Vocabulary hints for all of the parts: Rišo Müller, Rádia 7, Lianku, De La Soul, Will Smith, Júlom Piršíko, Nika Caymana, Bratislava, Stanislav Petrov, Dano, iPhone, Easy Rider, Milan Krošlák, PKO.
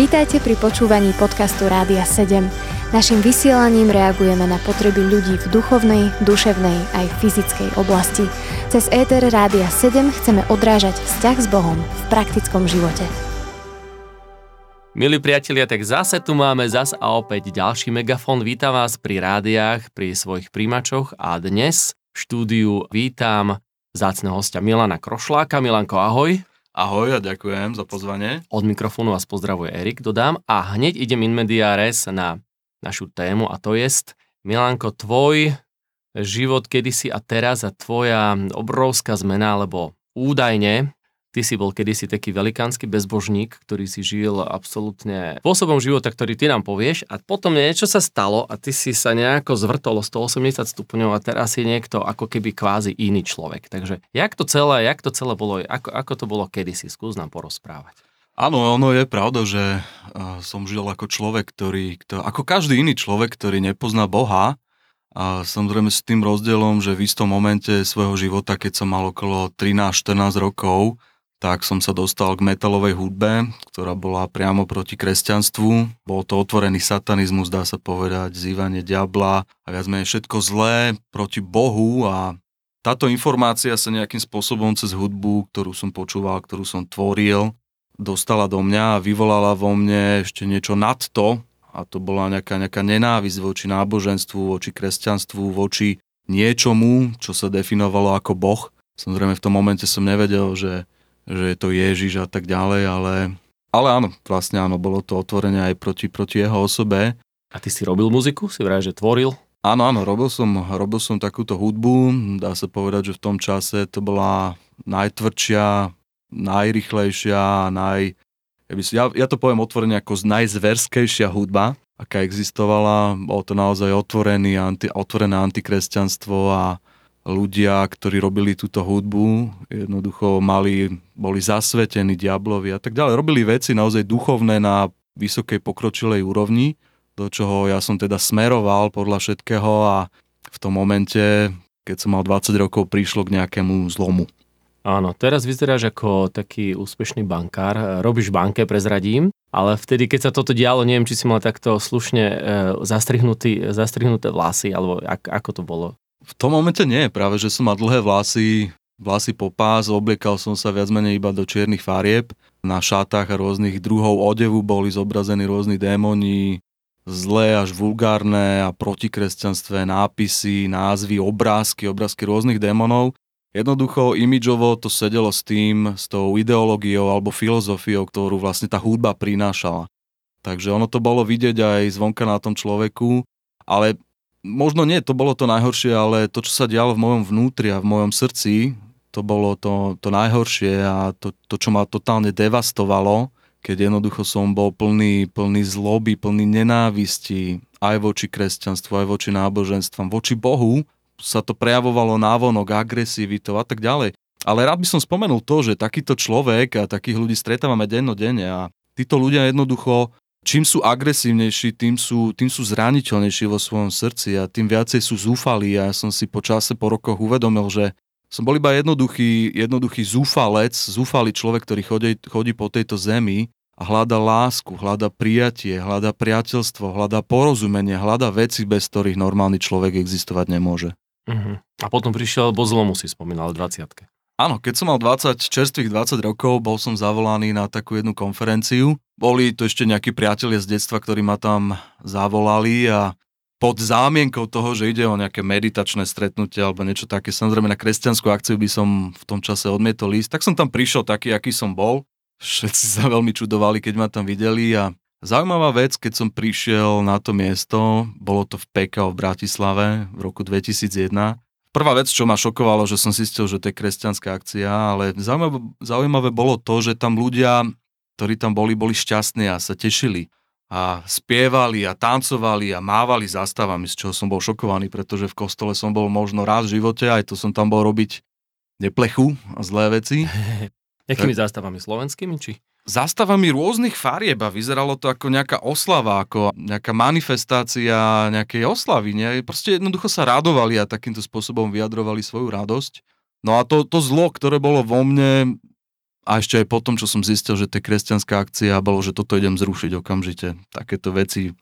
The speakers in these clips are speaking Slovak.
Vítajte pri počúvaní podcastu Rádia 7. Naším vysielaním reagujeme na potreby ľudí v duchovnej, duševnej aj fyzickej oblasti. Cez éter Rádia 7 chceme odrážať vzťah s Bohom v praktickom živote. Milí priatelia, tak zase tu máme a opäť ďalší megafón. Vítam vás pri rádiách, pri svojich príjimačoch a dnes v štúdiu vítam zácneho hostia Milana Krošláka. Milanko, ahoj. Ahoj a ďakujem za pozvanie. Od mikrofónu vás pozdravuje Erik, dodám. A hneď idem in media res na našu tému a to jest, Milanko, tvoj život kedysi a teraz a tvoja obrovská zmena, lebo údajne ty si bol kedysi taký velikánsky bezbožník, ktorý si žil absolútne spôsobom života, ktorý ty nám povieš a potom niečo sa stalo a ty si sa nejako zvrtol 180 stupňov a teraz je niekto ako keby kvázi iný človek. Takže jak to celé bolo, ako to bolo kedysi, skús nám porozprávať. Áno, ono je pravda, že som žil ako človek, ktorý ako každý iný človek, ktorý nepozná Boha. A samozrejme s tým rozdielom, že v istom momente svojho života, keď som mal okolo 13-14 rokov, tak som sa dostal k metalovej hudbe, ktorá bola priamo proti kresťanstvu. Bol to otvorený satanizmus, dá sa povedať, zývanie diabla a viac menej všetko zlé proti Bohu a táto informácia sa nejakým spôsobom cez hudbu, ktorú som počúval, ktorú som tvoril, dostala do mňa a vyvolala vo mne ešte niečo nad to a to bola nejaká nenávisť voči náboženstvu, voči kresťanstvu, voči niečomu, čo sa definovalo ako Boh. Samozrejme v tom momente som nevedel, že je to Ježiš a tak ďalej, ale áno, vlastne áno, bolo to otvorenie aj proti jeho osobe. A ty si robil muziku? Si vraj, že tvoril? Áno, robil som takúto hudbu. Dá sa povedať, že v tom čase to bola najtvrdšia, najrychlejšia, ja to poviem otvorene ako najzverskejšia hudba, aká existovala. Bolo to naozaj otvorené antikresťanstvo a ľudia, ktorí robili túto hudbu, jednoducho boli zasvetení diablovi a tak ďalej. Robili veci naozaj duchovné na vysokej pokročilej úrovni, do čoho ja som teda smeroval podľa všetkého a v tom momente, keď som mal 20 rokov, prišlo k nejakému zlomu. Áno, teraz vyzeráš ako taký úspešný bankár, robíš banke, prezradím, ale vtedy, keď sa toto dialo, neviem, či si mal takto slušne zastrihnuté vlasy, alebo ako to bolo? V tom momente nie, práve že som mal dlhé vlasy po pás, obliekal som sa viac menej iba do čiernych farieb, na šatách a rôznych druhov odevu boli zobrazení rôzni démoni, zlé až vulgárne a protikresťanstvé nápisy, názvy, obrázky rôznych démonov. Jednoducho, imidžovo to sedelo s tou ideológiou alebo filozofiou, ktorú vlastne tá hudba prinášala. Takže ono to bolo vidieť aj zvonka na tom človeku, ale možno nie, to bolo to najhoršie, ale to, čo sa dialo v mojom vnútri a v mojom srdci, to bolo to najhoršie a to, čo ma totálne devastovalo, keď jednoducho som bol plný zloby, plný nenávisti aj voči kresťanstvu, aj voči náboženstvám, voči Bohu, sa to prejavovalo návonok, agresivitou a tak ďalej. Ale rád by som spomenul to, že takýto človek a takých ľudí stretávame dennodenne a títo ľudia jednoducho, čím sú agresívnejší, tým sú zraniteľnejší vo svojom srdci a tým viacej sú zúfalí a ja som si po čase, po rokoch uvedomil, že som bol iba jednoduchý zúfalý človek, ktorý chodí po tejto zemi a hľada lásku, hľada prijatie, hľada priateľstvo, hľada porozumenie, hľada veci, bez ktorých normálny človek existovať nemôže. Uh-huh. A potom prišiel, bo zlomu si spomínal, 20-ke. Áno, keď som mal čerstvých 20 rokov, bol som zavolaný na takú jednu konferenciu. Boli to ešte nejakí priatelia z detstva, ktorí ma tam zavolali a pod zámienkou toho, že ide o nejaké meditačné stretnutie alebo niečo také, samozrejme na kresťanskú akciu by som v tom čase odmietol ísť, tak som tam prišiel taký, aký som bol. Všetci sa veľmi čudovali, keď ma tam videli a zaujímavá vec, keď som prišiel na to miesto, bolo to v PKO v Bratislave v roku 2001. Prvá vec, čo ma šokovalo, že som zistil, že to je kresťanská akcia, ale zaujímavé bolo to, že tam ľudia, ktorí tam boli šťastní a sa tešili a spievali a tancovali a mávali zastavami, z čoho som bol šokovaný, pretože v kostole som bol možno raz v živote, aj to som tam bol robiť neplechu a zlé veci. Nejakými zástavami slovenskými, či? Zástavami rôznych farieb a vyzeralo to ako nejaká oslava, ako nejaká manifestácia nejakej oslavy. Nie? Proste jednoducho sa radovali a takýmto spôsobom vyjadrovali svoju radosť. No a to zlo, ktoré bolo vo mne, A ešte aj potom, čo som zistil, že tá kresťanská akcia bolo, že toto idem zrušiť okamžite. Takéto veci.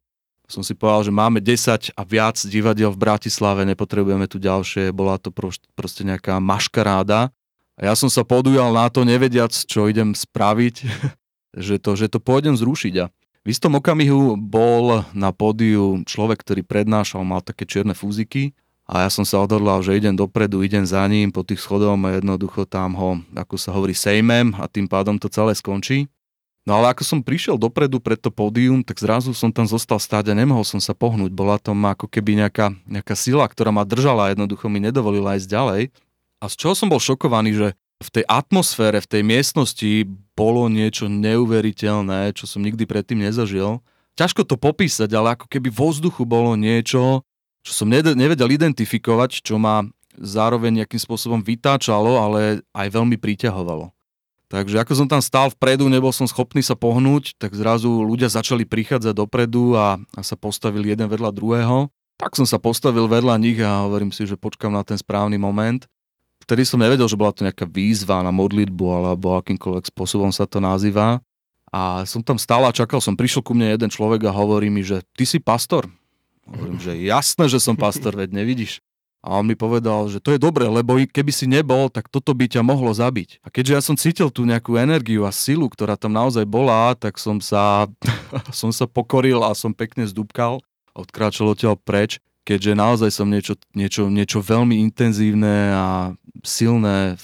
Som si povedal, že máme 10 a viac divadiel v Bratislave, nepotrebujeme tu ďalšie. Bola to proste nejaká maškaráda. A ja som sa podujal na to, nevediac, čo idem spraviť, že to pôjdem zrušiť. A v istom okamihu bol na pódiu človek, ktorý prednášal, mal také čierne fúziky. A ja som sa odhodlal, že idem dopredu, idem za ním po tých schodoch a jednoducho tam ho, ako sa hovorí, sejmem a tým pádom to celé skončí. No ale ako som prišiel dopredu pred to pódium, tak zrazu som tam zostal stáť a nemohol som sa pohnúť. Bola tam ako keby nejaká sila, ktorá ma držala a jednoducho mi nedovolila ísť ďalej. A z čoho som bol šokovaný, že v tej atmosfére, v tej miestnosti bolo niečo neuveriteľné, čo som nikdy predtým nezažil. Ťažko to popísať, ale ako keby vo vzduchu bolo niečo, čo som nevedel identifikovať, čo ma zároveň nejakým spôsobom vytáčalo, ale aj veľmi priťahovalo. Takže ako som tam stál vpredu, nebol som schopný sa pohnúť, tak zrazu ľudia začali prichádzať dopredu a sa postavili jeden vedľa druhého. Tak som sa postavil vedľa nich a hovorím si, že počkám na ten správny moment. Vtedy som nevedel, že bola to nejaká výzva na modlitbu alebo akýmkoľvek spôsobom sa to nazýva. A som tam stál a čakal som. Prišiel ku mne jeden človek a hovorí mi, že ty si pastor. Hovorím, že jasné, že som pastor, veď nevidíš. A on mi povedal, že to je dobre, lebo keby si nebol, tak toto by ťa mohlo zabiť. A keďže ja som cítil tú nejakú energiu a silu, ktorá tam naozaj bola, tak som sa pokoril a som pekne zdúbkal. Odkráčal odtiaľ preč, keďže naozaj som niečo veľmi intenzívne a silné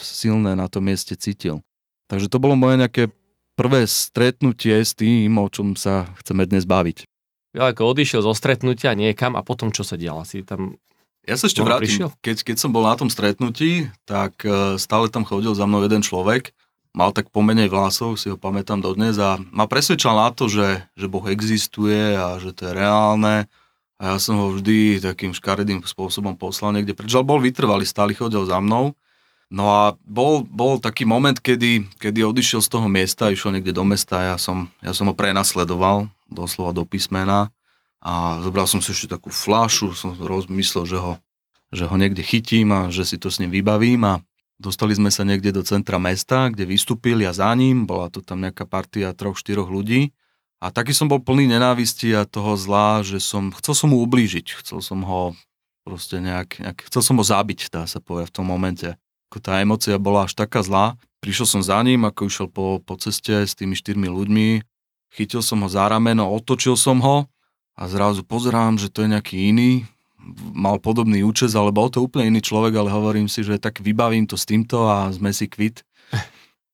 na tom mieste cítil. Takže to bolo moje nejaké prvé stretnutie s tým, o čom sa chceme dnes baviť. Ja ako odišiel zo stretnutia niekam a potom čo sa dialo? Si tam... Ja sa ešte vrátim, keď som bol na tom stretnutí, tak stále tam chodil za mnou jeden človek, mal tak pomenej vlasov, si ho pamätám dodnes a ma presvedčal na to, že Boh existuje a že to je reálne a ja som ho vždy takým škaredým spôsobom poslal niekde, pretože bol vytrvalý, stále chodil za mnou. No a bol taký moment, kedy odišiel z toho miesta, išiel niekde do mesta, ja som ho prenasledoval, doslova do písmena a zobral som si ešte takú fľašu, som rozmyslel, že ho niekde chytím a že si to s ním vybavím a dostali sme sa niekde do centra mesta, kde vystúpili a za ním, bola to tam nejaká partia 3-4 ľudí a taký som bol plný nenávisti a toho zla, že chcel som mu ublížiť, chcel som ho zabiť, dá sa povedať v tom momente. Tá emócia bola až taká zlá. Prišiel som za ním, ako išiel po ceste s tými 4 ľuďmi. Chytil som ho za rameno, otočil som ho a zrazu pozerám, že to je nejaký iný. Mal podobný účes, ale bol to úplne iný človek, ale hovorím si, že tak vybavím to s týmto a sme si kvit.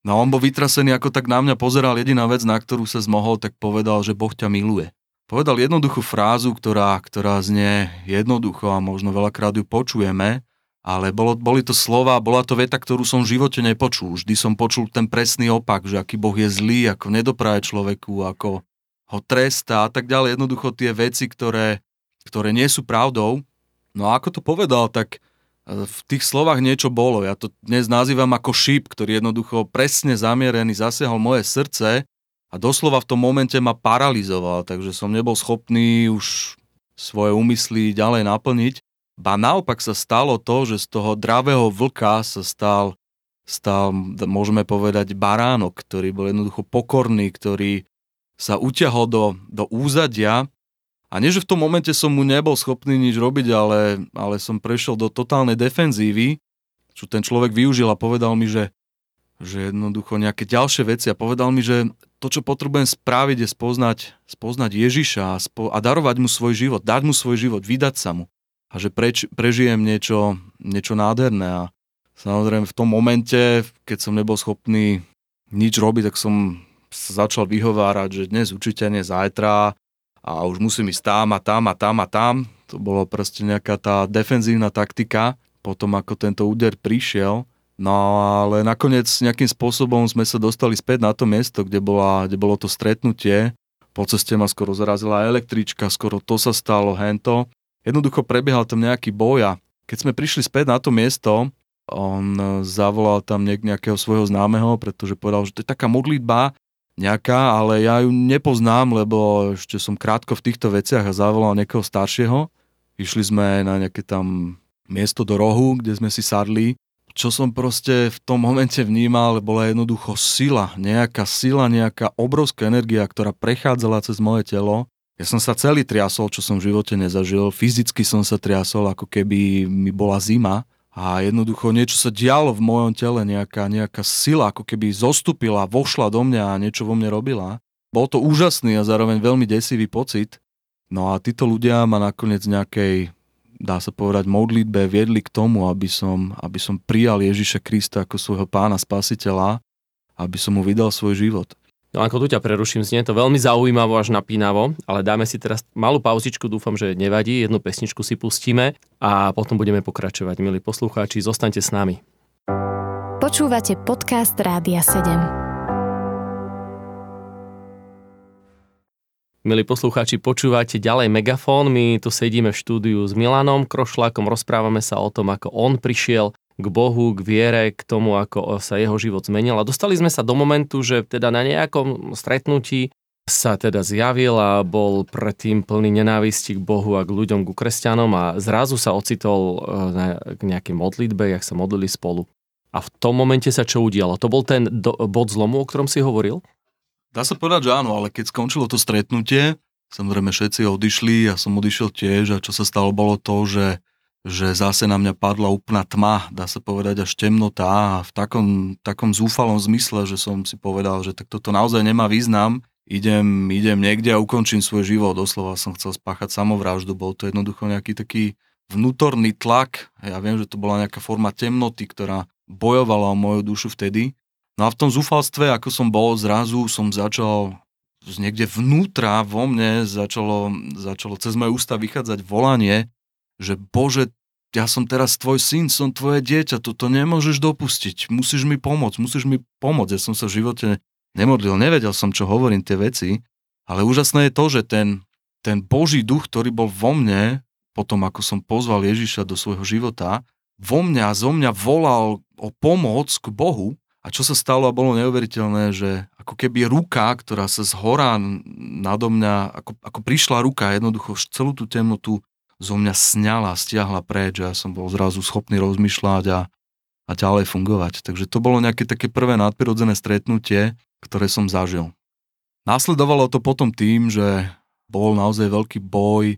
No on bol vytrasený, ako tak na mňa pozeral. Jediná vec, na ktorú sa zmohol, tak povedal, že Boh ťa miluje. Povedal jednoduchú frázu, ktorá znie jednoducho a možno veľakrát ju počujeme, ale boli to slova, bola to veta, ktorú som v živote nepočul. Vždy som počul ten presný opak, že aký Boh je zlý, ako nedopraje človeku, ako ho trestá a tak ďalej. Jednoducho tie veci, ktoré nie sú pravdou. No a ako to povedal, tak v tých slovách niečo bolo. Ja to dnes nazývam ako šíp, ktorý jednoducho presne zamierený zasiahol moje srdce a doslova v tom momente ma paralyzoval, takže som nebol schopný už svoje úmysly ďalej naplniť. Ba naopak sa stalo to, že z toho dravého vlka sa stal, môžeme povedať, baránok, ktorý bol jednoducho pokorný, ktorý sa utiahol do úzadia. A nie, že v tom momente som mu nebol schopný nič robiť, ale som prešiel do totálnej defenzívy, čo ten človek využil a povedal mi, že jednoducho nejaké ďalšie veci a povedal mi, že to, čo potrebujem spraviť, je spoznať Ježiša a darovať mu svoj život, dať mu svoj život, vydať sa mu. A že prežijem niečo nádherné. A samozrejme v tom momente, keď som nebol schopný nič robiť, tak som sa začal vyhovárať, že dnes určite nie, zajtra a už musím ísť tam. To bolo proste nejaká tá defenzívna taktika, potom ako tento úder prišiel. No ale nakoniec nejakým spôsobom sme sa dostali späť na to miesto, kde bolo to stretnutie. Po ceste ma skoro zarazila električka, skoro to sa stalo, hento. Jednoducho prebiehal tam nejaký boj a keď sme prišli späť na to miesto, on zavolal tam nejakého svojho známeho, pretože povedal, že to je taká modlitba nejaká, ale ja ju nepoznám, lebo ešte som krátko v týchto veciach a zavolal niekoho staršieho. Išli sme na nejaké tam miesto do rohu, kde sme si sadli. čo som proste v tom momente vnímal, bola jednoducho sila, nejaká obrovská energia, ktorá prechádzala cez moje telo. Ja som sa celý triasol, čo som v živote nezažil. Fyzicky som sa triasol, ako keby mi bola zima. A jednoducho niečo sa dialo v mojom tele, nejaká sila, ako keby zostúpila, vošla do mňa a niečo vo mne robila. Bol to úžasný a zároveň veľmi desivý pocit. No a títo ľudia ma nakoniec nejakej, dá sa povedať, modlitbe viedli k tomu, aby som prijal Ježiša Krista ako svojho pána, spasiteľa, aby som mu vydal svoj život. No ako tu ťa preruším, znie to veľmi zaujímavo až napínavo, ale dáme si teraz malú pauzičku, dúfam, že nevadí, jednu pesničku si pustíme a potom budeme pokračovať. Milí poslucháči, zostaňte s nami. Počúvate podcast Rádia 7. Milí poslucháči, počúvate ďalej Megafón, my tu sedíme v štúdiu s Milanom Krošlákom, rozprávame sa o tom, ako on prišiel k Bohu, k viere, k tomu, ako sa jeho život zmenil. A dostali sme sa do momentu, že teda na nejakom stretnutí sa teda zjavil a bol predtým plný nenávisti k Bohu a k ľuďom, ku kresťanom a zrazu sa ocitol k nejakej modlitbe, jak sa modlili spolu. A v tom momente sa čo udialo? To bol ten bod zlomu, o ktorom si hovoril? Dá sa povedať, že áno, ale keď skončilo to stretnutie, samozrejme všetci odišli a som odišiel tiež a čo sa stalo bolo to, že zase na mňa padla úplná tma, dá sa povedať až temnota a v takom zúfalom zmysle, že som si povedal, že tak toto naozaj nemá význam, idem niekde a ukončím svoj život, doslova som chcel spáchať samovraždu, bol to jednoducho nejaký taký vnútorný tlak, ja viem, že to bola nejaká forma temnoty, ktorá bojovala o moju dušu vtedy. No a v tom zúfalstve, ako som bol, zrazu som začal niekde vnútra vo mne, začalo cez moje ústa vychádzať volanie, že Bože, ja som teraz tvoj syn, som tvoje dieťa, toto nemôžeš dopustiť, musíš mi pomôcť. Ja som sa v živote nemodlil, nevedel som, čo hovorím tie veci, ale úžasné je to, že ten Boží duch, ktorý bol vo mne, potom ako som pozval Ježiša do svojho života, zo mňa volal o pomoc k Bohu a čo sa stalo a bolo neuveriteľné, že ako keby ruka, ktorá sa zhora nado mňa, ako prišla ruka, jednoducho celú tú temnotu zo mňa stiahla preč a ja som bol zrazu schopný rozmýšľať a ďalej fungovať. Takže to bolo nejaké také prvé nadprirodzené stretnutie, ktoré som zažil. Následovalo to potom tým, že bol naozaj veľký boj,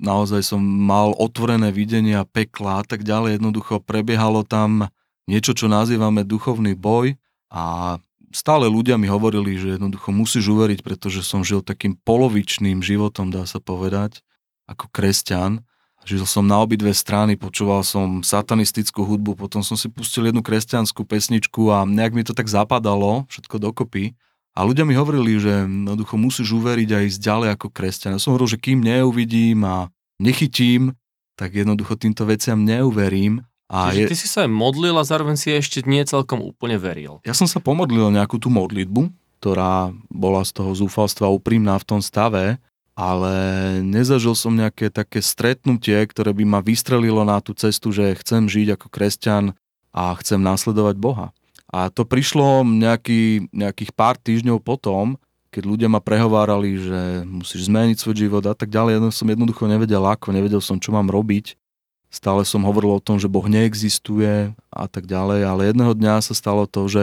naozaj som mal otvorené videnia pekla a tak ďalej. Jednoducho prebiehalo tam niečo, čo nazývame duchovný boj a stále ľudia mi hovorili, že jednoducho musíš uveriť, pretože som žil takým polovičným životom, dá sa povedať, ako kresťan. Žil som na obidve strany, počúval som satanistickú hudbu, potom som si pustil jednu kresťanskú pesničku a nejak mi to tak zapadalo, všetko dokopy. A ľudia mi hovorili, že jednoducho musíš uveriť a ísť ďalej ako kresťan. Ja som hovoril, že kým neuvidím a nechytím, tak jednoducho týmto veciam neuverím. Čiže ty si sa aj modlil a zároveň si ešte nie celkom úplne veril. Ja som sa pomodlil nejakú tú modlitbu, ktorá bola z toho zúfalstva úprimná v tom stave, ale nezažil som nejaké také stretnutie, ktoré by ma vystrelilo na tú cestu, že chcem žiť ako kresťan a chcem nasledovať Boha. A to prišlo nejakých pár týždňov potom, keď ľudia ma prehovárali, že musíš zmeniť svoj život a tak ďalej. Ja som jednoducho nevedel ako, nevedel som, čo mám robiť. Stále som hovoril o tom, že Boh neexistuje a tak ďalej, ale jedného dňa sa stalo to, že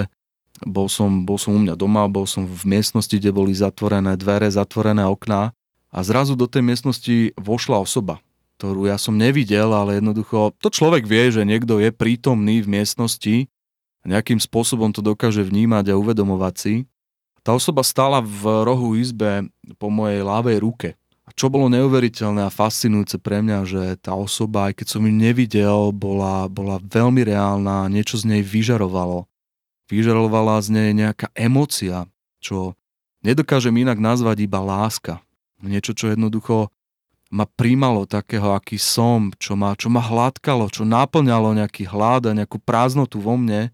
bol som u mňa doma, bol som v miestnosti, kde boli zatvorené dvere, zatvorené okná. A zrazu do tej miestnosti vošla osoba, ktorú ja som nevidel, ale jednoducho to človek vie, že niekto je prítomný v miestnosti, nejakým spôsobom to dokáže vnímať a uvedomovať si. Tá osoba stála v rohu izbe po mojej ľavej ruke. A čo bolo neuveriteľné a fascinujúce pre mňa, že tá osoba, aj keď som ju nevidel, bola veľmi reálna, niečo z nej vyžarovalo. Vyžarovala z nej nejaká emócia, čo nedokážem inak nazvať iba láska. Niečo, čo jednoducho ma príjmalo takého, aký som, čo ma hladkalo, čo naplňalo nejaký hlad a nejakú prázdnotu vo mne.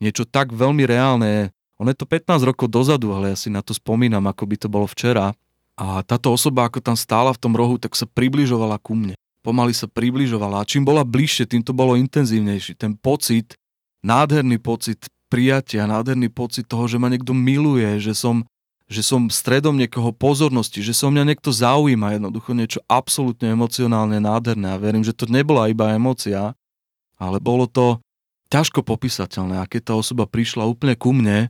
Niečo tak veľmi reálne. Ono je to 15 rokov dozadu, ale ja si na to spomínam, ako by to bolo včera. A táto osoba, ako tam stála v tom rohu, tak sa približovala ku mne. Pomaly sa približovala. A čím bola bližšie, tým to bolo intenzívnejšie. Ten pocit, nádherný pocit prijatia, nádherný pocit toho, že ma niekto miluje, že som stredom niekoho pozornosti, že so mňa niekto zaujíma, jednoducho niečo absolútne emocionálne nádherné a verím, že to nebola iba emócia, ale bolo to ťažko popísateľné. A keď tá osoba prišla úplne ku mne,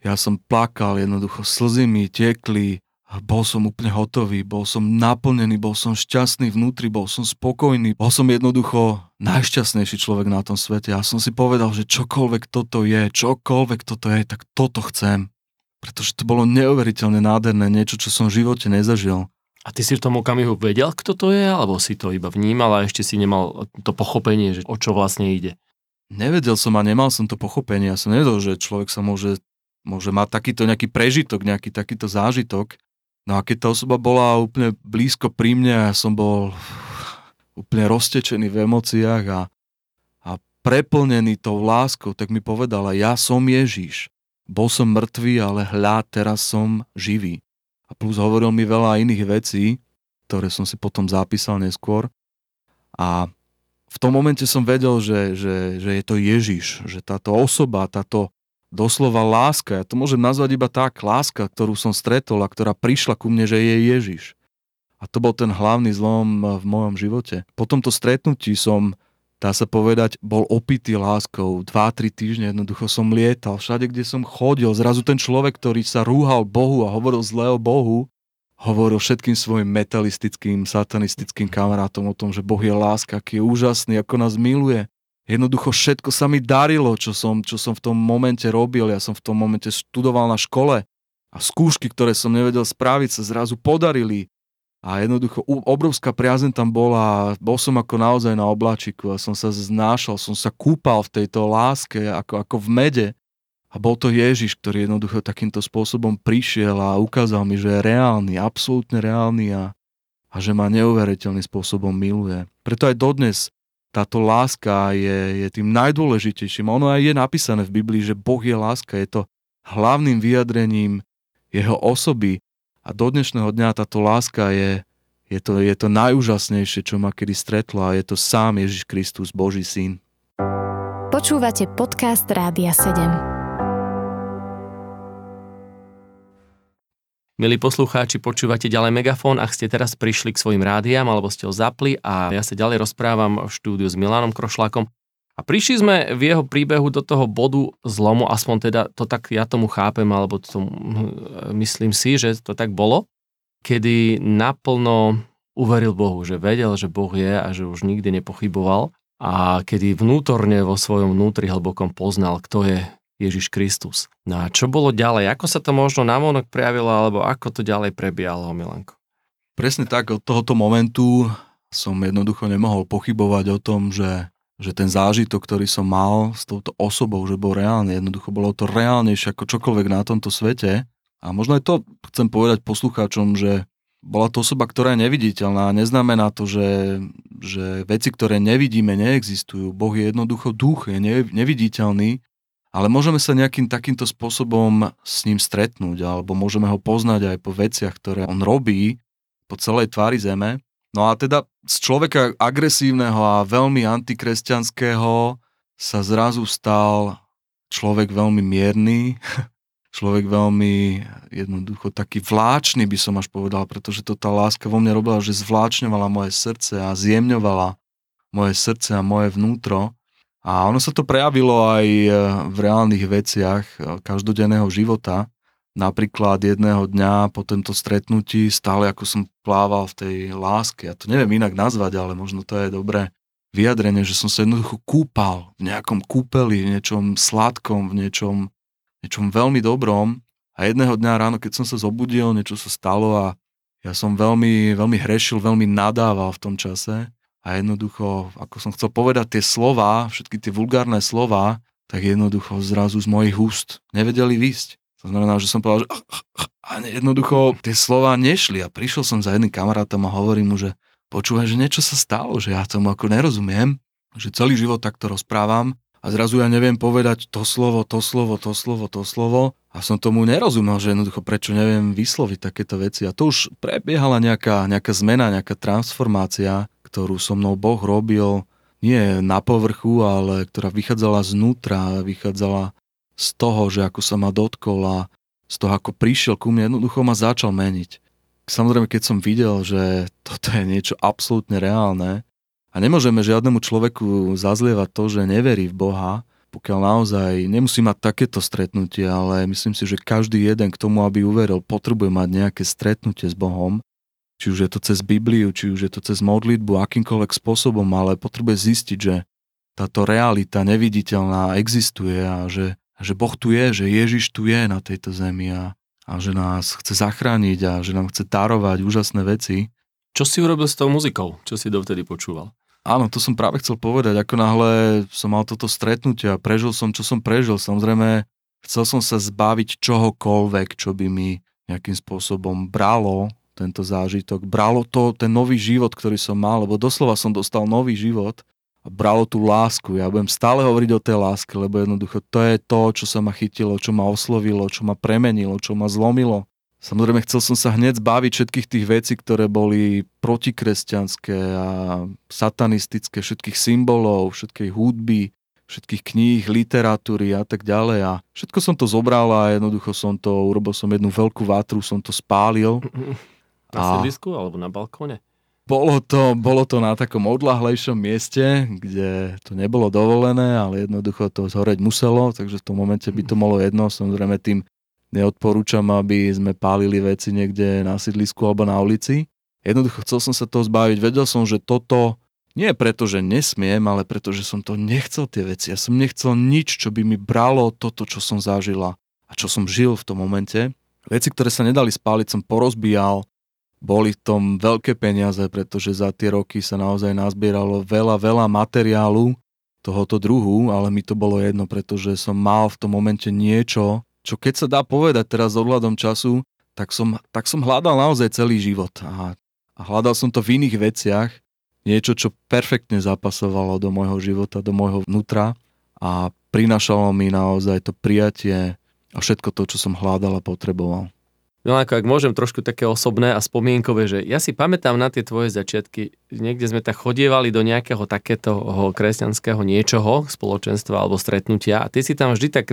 ja som plakal, jednoducho slzy mi tekli, bol som úplne hotový, bol som naplnený, bol som šťastný vnútri, bol som spokojný, bol som jednoducho najšťastnejší človek na tom svete. Ja som si povedal, že čokoľvek toto je, tak toto chcem. Pretože to bolo neuveriteľne nádherné, niečo, čo som v živote nezažil. A ty si v tom okamihu vedel, kto to je, alebo si to iba vnímal a ešte si nemal to pochopenie, že o čo vlastne ide? Nevedel som a nemal som to pochopenie. Ja som nevedel, že človek sa môže mať takýto nejaký prežitok, nejaký takýto zážitok. No a keď tá osoba bola úplne blízko pri mne, ja som bol úplne roztečený v emóciách a preplnený tou láskou, tak mi povedala, ja som Ježiš. Bol som mŕtvý, ale hľa, teraz som živý. A plus hovoril mi veľa iných vecí, ktoré som si potom zapísal neskôr. A v tom momente som vedel, že je to Ježiš, že táto osoba, táto doslova láska, ja to môžem nazvať iba tá láska, ktorú som stretol a ktorá prišla ku mne, že je Ježiš. A to bol ten hlavný zlom v mojom živote. Po tomto stretnutí som, dá sa povedať, bol opitý láskou. 2-3 týždne jednoducho som lietal. Všade, kde som chodil, zrazu ten človek, ktorý sa rúhal Bohu a hovoril zle o Bohu, hovoril všetkým svojim metalistickým, satanistickým kamarátom o tom, že Boh je láska, aký je úžasný, ako nás miluje. Jednoducho všetko sa mi darilo, čo som v tom momente robil. Ja som v tom momente študoval na škole a skúšky, ktoré som nevedel spraviť, sa zrazu podarili. A jednoducho obrovská priazeň tam bola, bol som ako naozaj na obláčiku a som sa znášal, som sa kúpal v tejto láske ako v mede. A bol to Ježiš, ktorý jednoducho takýmto spôsobom prišiel a ukázal mi, že je reálny, absolútne reálny a že ma neuveriteľným spôsobom miluje. Preto aj dodnes táto láska je tým najdôležitejším. Ono aj je napísané v Biblii, že Boh je láska, je to hlavným vyjadrením jeho osoby. A do dnešného dňa táto láska je to najúžasnejšie, čo ma kedy stretla, a je to sám Ježiš Kristus, Boží syn. Počúvate podcast Rádia 7. Milí poslucháči, počúvate ďalej Megafón. Ak ste teraz prišli k svojim rádiám, alebo ste ho zapli, a ja sa ďalej rozprávam v štúdiu s Milanom Krošlákom. A prišli sme v jeho príbehu do toho bodu zlomu, aspoň teda to tak ja tomu chápem, alebo to myslím si, že to tak bolo, kedy naplno uveril Bohu, že vedel, že Boh je a že už nikdy nepochyboval a kedy vnútorne vo svojom vnútri hlbokom poznal, kto je Ježiš Kristus. No a čo bolo ďalej? Ako sa to možno navonok prejavilo, alebo ako to ďalej prebiehalo, Milanko? Presne tak, od tohoto momentu som jednoducho nemohol pochybovať o tom, že ten zážitok, ktorý som mal s touto osobou, že bol reálny, jednoducho bolo to reálnejšie ako čokoľvek na tomto svete. A možno aj to chcem povedať poslucháčom, že bola to osoba, ktorá je neviditeľná. Neznamená to, že veci, ktoré nevidíme, neexistujú. Boh je jednoducho duch, je neviditeľný, ale môžeme sa nejakým takýmto spôsobom s ním stretnúť, alebo môžeme ho poznať aj po veciach, ktoré on robí po celej tvári zeme. No a teda z človeka agresívneho a veľmi antikresťanského sa zrazu stal človek veľmi mierny, človek veľmi jednoducho taký vláčny, by som až povedal, pretože to tá láska vo mne robila, že zvláčňovala moje srdce a zjemňovala moje srdce a moje vnútro. A ono sa to prejavilo aj v reálnych veciach každodenného života. Napríklad jedného dňa po tomto stretnutí stále ako som plával v tej láske. Ja to neviem inak nazvať, ale možno to je dobré vyjadrenie, že som sa jednoducho kúpal v nejakom kúpeli, v niečom sladkom, v niečom veľmi dobrom. A jedného dňa ráno, keď som sa zobudil, niečo sa stalo a ja som veľmi, veľmi hrešil, veľmi nadával v tom čase. A jednoducho, ako som chcel povedať tie slova, všetky tie vulgárne slova, tak jednoducho zrazu z mojich úst nevedeli výsť. To znamená, že som povedal, že a jednoducho tie slova nešli a prišiel som za jedným kamarátom a hovorím mu, že počúvaj, že niečo sa stalo, že ja tomu ako nerozumiem, že celý život takto rozprávam a zrazu ja neviem povedať to slovo a som tomu nerozumel, že jednoducho prečo neviem vysloviť takéto veci a to už prebiehala nejaká zmena, nejaká transformácia, ktorú so mnou Boh robil nie na povrchu, ale ktorá vychádzala znútra, vychádzala z toho, že ako sa ma dotkol a z toho, ako prišiel ku mne, jednoducho ma začal meniť. Samozrejme, keď som videl, že toto je niečo absolútne reálne a A nemôžeme žiadnemu človeku zazlievať to, že neverí v Boha, pokiaľ naozaj nemusí mať takéto stretnutie, ale myslím si, že každý jeden k tomu, aby uveril, potrebuje mať nejaké stretnutie s Bohom. Či už je to cez Bibliu, či už je to cez modlitbu, akýmkoľvek spôsobom, ale potrebuje zistiť, že táto realita neviditeľná existuje a že Boh tu je, že Ježiš tu je na tejto zemi a že nás chce zachrániť a že nám chce darovať úžasné veci. Čo si urobil s tou muzikou? Čo si dovtedy počúval? Áno, to som práve chcel povedať. Ako náhle som mal toto stretnutie a prežil som, čo som prežil. Samozrejme, chcel som sa zbaviť čohokoľvek, čo by mi nejakým spôsobom bralo tento zážitok. Bralo to ten nový život, ktorý som mal, lebo doslova som dostal nový život a bralo tú lásku. Ja budem stále hovoriť o tej láske, lebo jednoducho to je to, čo sa ma chytilo, čo ma oslovilo, čo ma premenilo, čo ma zlomilo. Samozrejme, chcel som sa hneď zbaviť všetkých tých vecí, ktoré boli protikresťanské a satanistické, všetkých symbolov, všetkej hudby, všetkých kníh, literatúry a tak ďalej. A všetko som to zobral a jednoducho som to, urobil som jednu veľkú vátru, som to spálil. Na sedlisku alebo na balkóne? Bolo to na takom odľahlejšom mieste, kde to nebolo dovolené, ale jednoducho to zhoreť muselo, takže v tom momente by to bolo jedno. Samozrejme tým neodporúčam, aby sme pálili veci niekde na sídlisku alebo na ulici. Jednoducho chcel som sa toho zbaviť. Vedel som, že toto nie preto, že nesmiem, ale preto, že som to nechcel tie veci. Ja som nechcel nič, čo by mi bralo toto, čo som zažila a čo som žil v tom momente. Veci, ktoré sa nedali spáliť, som porozbíjal. Boli v tom veľké peniaze, pretože za tie roky sa naozaj nazbieralo veľa materiálu tohoto druhu, ale mi to bolo jedno, pretože som mal v tom momente niečo, čo keď sa dá povedať teraz s ohľadom času, tak som hľadal naozaj celý život. A hľadal som to v iných veciach, niečo, čo perfektne zapasovalo do môjho života, do môjho vnútra a prinášalo mi naozaj to prijatie a všetko to, čo som hľadal a potreboval. Milanko, ak môžem trošku také osobné a spomienkové, že ja si pamätám na tie tvoje začiatky, niekde sme tak chodievali do nejakého takéto kresťanského niečoho, spoločenstva alebo stretnutia a ty si tam vždy tak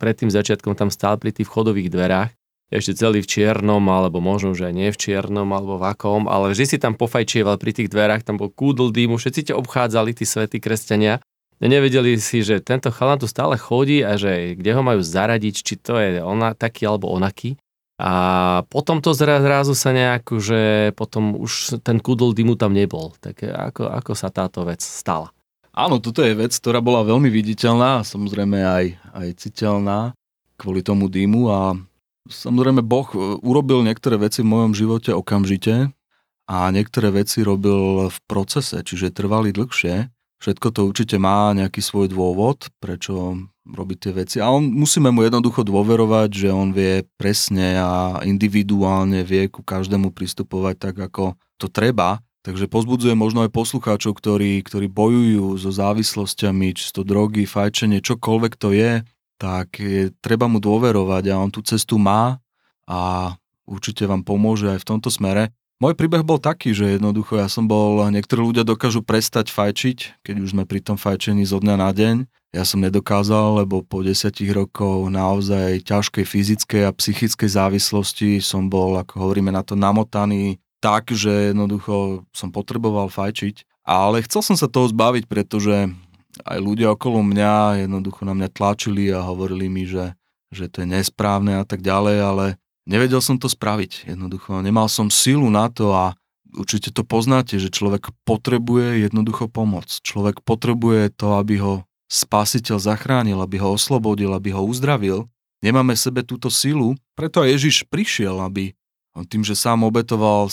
pred tým začiatkom tam stál pri tých vchodových dverách, ešte celý v čiernom, alebo možno, že aj nie v čiernom, alebo v akom, ale vždy si tam pofajčieval pri tých dverách, tam bol kúdl dýmu, všetci ťa obchádzali, tí svätí kresťania. Nevedeli si, že tento chalán tu stále chodí a že kde ho majú zaradiť, či to je ona taký alebo onaký. A potom to zrazu sa nejako, že potom už ten kúdol dymu tam nebol. Tak ako sa táto vec stala? Áno, toto je vec, ktorá bola veľmi viditeľná a samozrejme aj citeľná kvôli tomu dymu a samozrejme Boh urobil niektoré veci v mojom živote okamžite a niektoré veci robil v procese, čiže trvali dlhšie. Všetko to určite má nejaký svoj dôvod, prečo robí tie veci. A musíme mu jednoducho dôverovať, že on vie presne a individuálne vie ku každému pristupovať tak, ako to treba. Takže pozbudzujem možno aj poslucháčov, ktorí bojujú so závislosťami, či to drogy, fajčenie, čokoľvek to je, tak treba mu dôverovať a on tú cestu má a určite vám pomôže aj v tomto smere. Môj príbeh bol taký, že jednoducho niektorí ľudia dokážu prestať fajčiť, keď už sme pri tom fajčení zo dňa na deň. Ja som nedokázal, lebo po 10 rokoch naozaj ťažkej fyzickej a psychickej závislosti som bol, ako hovoríme na to, namotaný tak, že jednoducho som potreboval fajčiť. Ale chcel som sa toho zbaviť, pretože aj ľudia okolo mňa jednoducho na mňa tlačili a hovorili mi, že to je nesprávne a tak ďalej, ale nevedel som to spraviť jednoducho, nemal som silu na to a určite to poznáte, že človek potrebuje jednoducho pomoc. Človek potrebuje to, aby ho spasiteľ zachránil, aby ho oslobodil, aby ho uzdravil. Nemáme v sebe túto silu, preto aj Ježiš prišiel, aby on tým, že sám obetoval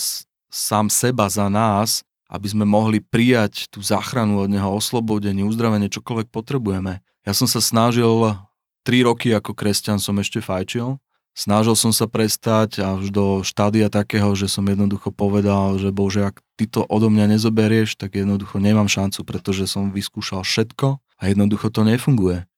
sám seba za nás, aby sme mohli prijať tú záchranu od neho, oslobodenie, uzdravenie, čokoľvek potrebujeme. Ja som sa snažil 3 roky ako kresťan som ešte fajčil. Snažil som sa prestať až do štádia takého, že som jednoducho povedal, že Bože, ak ty to odo mňa nezoberieš, tak jednoducho nemám šancu, pretože som vyskúšal všetko a jednoducho to nefunguje.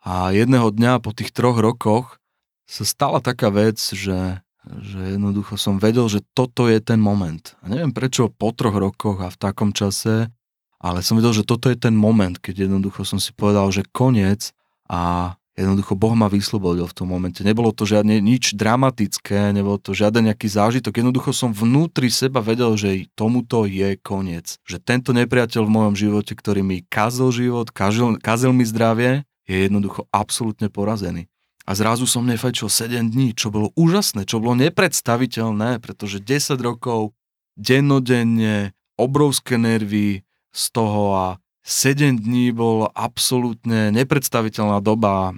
A jedného dňa po tých 3 rokoch sa stala taká vec, že jednoducho som vedel, že toto je ten moment. A neviem prečo po 3 rokoch a v takom čase, ale som vedel, že toto je ten moment, keď jednoducho som si povedal, že koniec a Jednoducho Boh ma vyslobodil v tom momente. Nebolo to žiadne nič dramatické, nebolo to žiaden nejaký zážitok. Jednoducho som vnútri seba vedel, že tomuto je koniec. Že tento nepriateľ v mojom živote, ktorý mi kazil život, kazil mi zdravie, je jednoducho absolútne porazený. A zrazu som nefajčil 7 dní, čo bolo úžasné, čo bolo nepredstaviteľné, pretože 10 rokov, dennodenne, obrovské nervy z toho a 7 dní bol absolútne nepredstaviteľná doba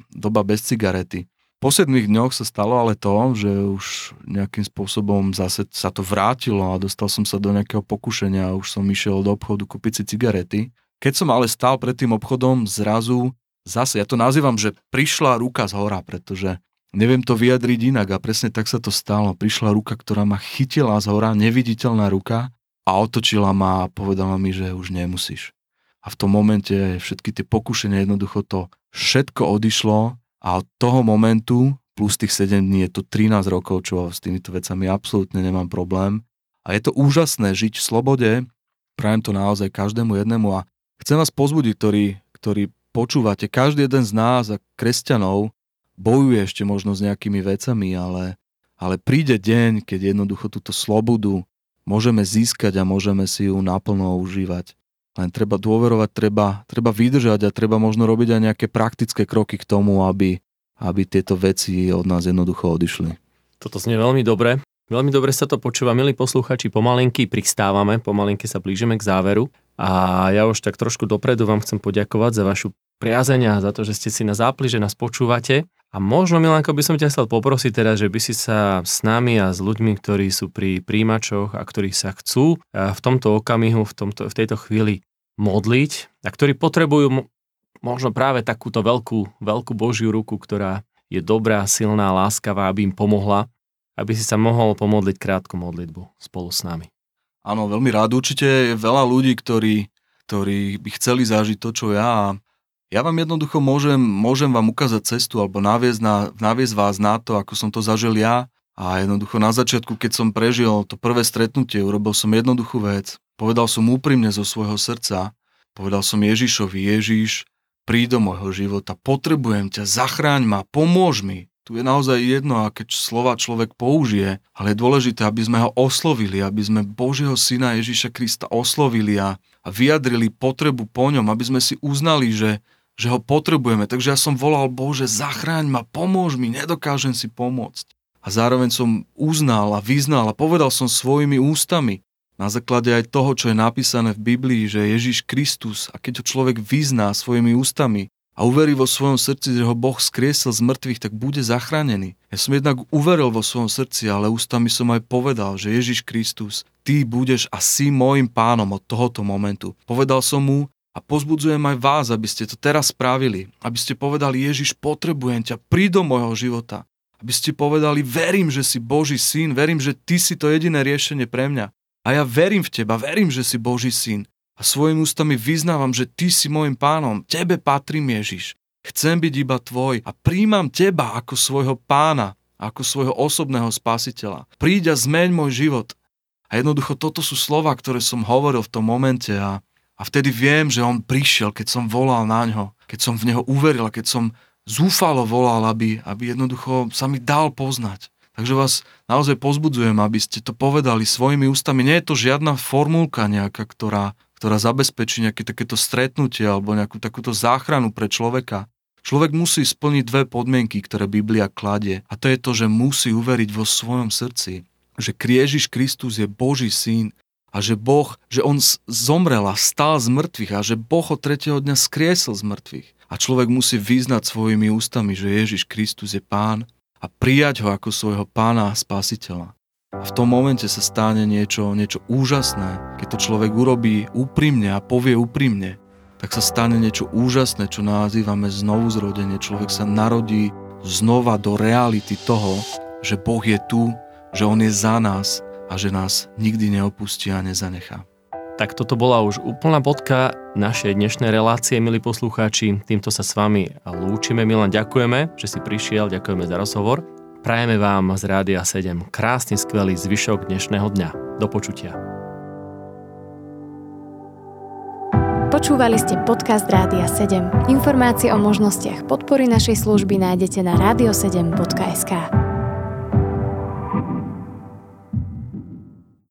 bez cigarety. Po 7 dňoch sa stalo ale to, že už nejakým spôsobom zase sa to vrátilo a dostal som sa do nejakého pokušenia a už som išiel do obchodu kúpiť si cigarety. Keď som ale stál pred tým obchodom, zrazu zase, ja to nazývam, že prišla ruka zhora, pretože neviem to vyjadriť inak a presne tak sa to stalo. Prišla ruka, ktorá ma chytila zhora, neviditeľná ruka a otočila ma a povedala mi, že už nemusíš. A v tom momente všetky tie pokušenia, jednoducho to všetko odišlo a od toho momentu, plus tých 7 dní, je to 13 rokov, čo s týmito vecami absolútne nemám problém. A je to úžasné žiť v slobode, prajem to naozaj každému jednému a chcem vás pozbudiť, ktorí počúvate, každý jeden z nás a kresťanov bojuje ešte možno s nejakými vecami, ale príde deň, keď jednoducho túto slobodu môžeme získať a môžeme si ju naplno užívať. Len treba dôverovať, treba vydržať a treba možno robiť aj nejaké praktické kroky k tomu, aby tieto veci od nás jednoducho odišli. Toto znie veľmi dobre. Veľmi dobre sa to počúva. Milí posluchači, pomalinky pristávame, pomalinky sa blížime k záveru a ja už tak trošku dopredu vám chcem poďakovať za vašu priazeň a za to, že ste si na zápli, že nás počúvate. A možno, Milanko, by som ťa chcel poprosiť teraz, že by si sa s nami a s ľuďmi, ktorí sú pri príjimačoch a ktorí sa chcú v tomto okamihu, v tejto chvíli modliť a ktorí potrebujú možno práve takúto veľkú Božiu ruku, ktorá je dobrá, silná, láskavá, aby im pomohla, aby si sa mohol pomodliť krátku modlitbu spolu s nami. Áno, veľmi rád. Určite je veľa ľudí, ktorí by chceli zažiť to, čo ja. Ja vám jednoducho môžem vám ukázať cestu alebo naviesť vás na to, ako som to zažil ja. A jednoducho na začiatku, keď som prežil to prvé stretnutie, urobil som jednoduchú vec. Povedal som úprimne zo svojho srdca. Povedal som Ježišovi: Ježiš, príď do môjho života, potrebujem ťa, zachráň ma, pomôž mi. Tu je naozaj jedno, aké slova človek použije, ale je dôležité, aby sme ho oslovili, aby sme Božieho syna Ježiša Krista oslovili a vyjadrili potrebu po ňom, aby sme si uznali, že ho potrebujeme. Takže ja som volal: Bože, zachráň ma, pomôž mi, nedokážem si pomôcť. A zároveň som uznal a vyznal a povedal som svojimi ústami na základe aj toho, čo je napísané v Biblii, že Ježiš Kristus, a keď ho človek vyzná svojimi ústami a uverí vo svojom srdci, že ho Boh skriesol z mŕtvych, tak bude zachránený. Ja som jednak uveril vo svojom srdci, ale ústami som aj povedal, že Ježiš Kristus, ty budeš a si môjim pánom od tohoto momentu. Povedal som mu, a pozbudzujem aj vás, aby ste to teraz spravili. Aby ste povedali: Ježiš, potrebujem ťa, príď do môjho života. Aby ste povedali: verím, že si Boží syn, verím, že ty si to jediné riešenie pre mňa. A ja verím v teba, verím, že si Boží syn. A svojimi ústami vyznávam, že ty si môjim pánom, tebe patrím, Ježiš. Chcem byť iba tvoj a príjmam teba ako svojho pána, ako svojho osobného spasiteľa. Príď a zmeň môj život. A jednoducho toto sú slova, ktoré som hovoril v tom momente a vtedy viem, že on prišiel, keď som volal na ňo, keď som v neho uveril, keď som zúfalo volal, aby jednoducho sa mi dal poznať. Takže vás naozaj pozbudzujem, aby ste to povedali svojimi ústami. Nie je to žiadna formulka nejaká, ktorá zabezpečí nejaké takéto stretnutie alebo nejakú takúto záchranu pre človeka. Človek musí splniť dve podmienky, ktoré Biblia kladie. A to je to, že musí uveriť vo svojom srdci, že Ježiš Kristus je Boží syn, a že on zomrel a stál z mŕtvych a že Boh ho tretieho dňa skriesol z mŕtvych. A človek musí vyznať svojimi ústami, že Ježiš Kristus je Pán a prijať ho ako svojho Pána a Spasiteľa. A v tom momente sa stane niečo úžasné. Keď to človek urobí úprimne a povie úprimne, tak sa stane niečo úžasné, čo nazývame znovuzrodenie. Človek sa narodí znova do reality toho, že Boh je tu, že on je za nás, a že nás nikdy neopustí a nezanechá. Tak toto bola už úplná bodka našej dnešnej relácie, milí poslucháči. Týmto sa s vami lúčime. Milan, ďakujeme, že si prišiel, ďakujeme za rozhovor. Prajeme vám z Rádia 7 krásny, skvelý zvyšok dnešného dňa. Do počutia. Počúvali ste podcast Rádia 7. Informácie o možnostiach podpory našej služby nájdete na radio7.sk.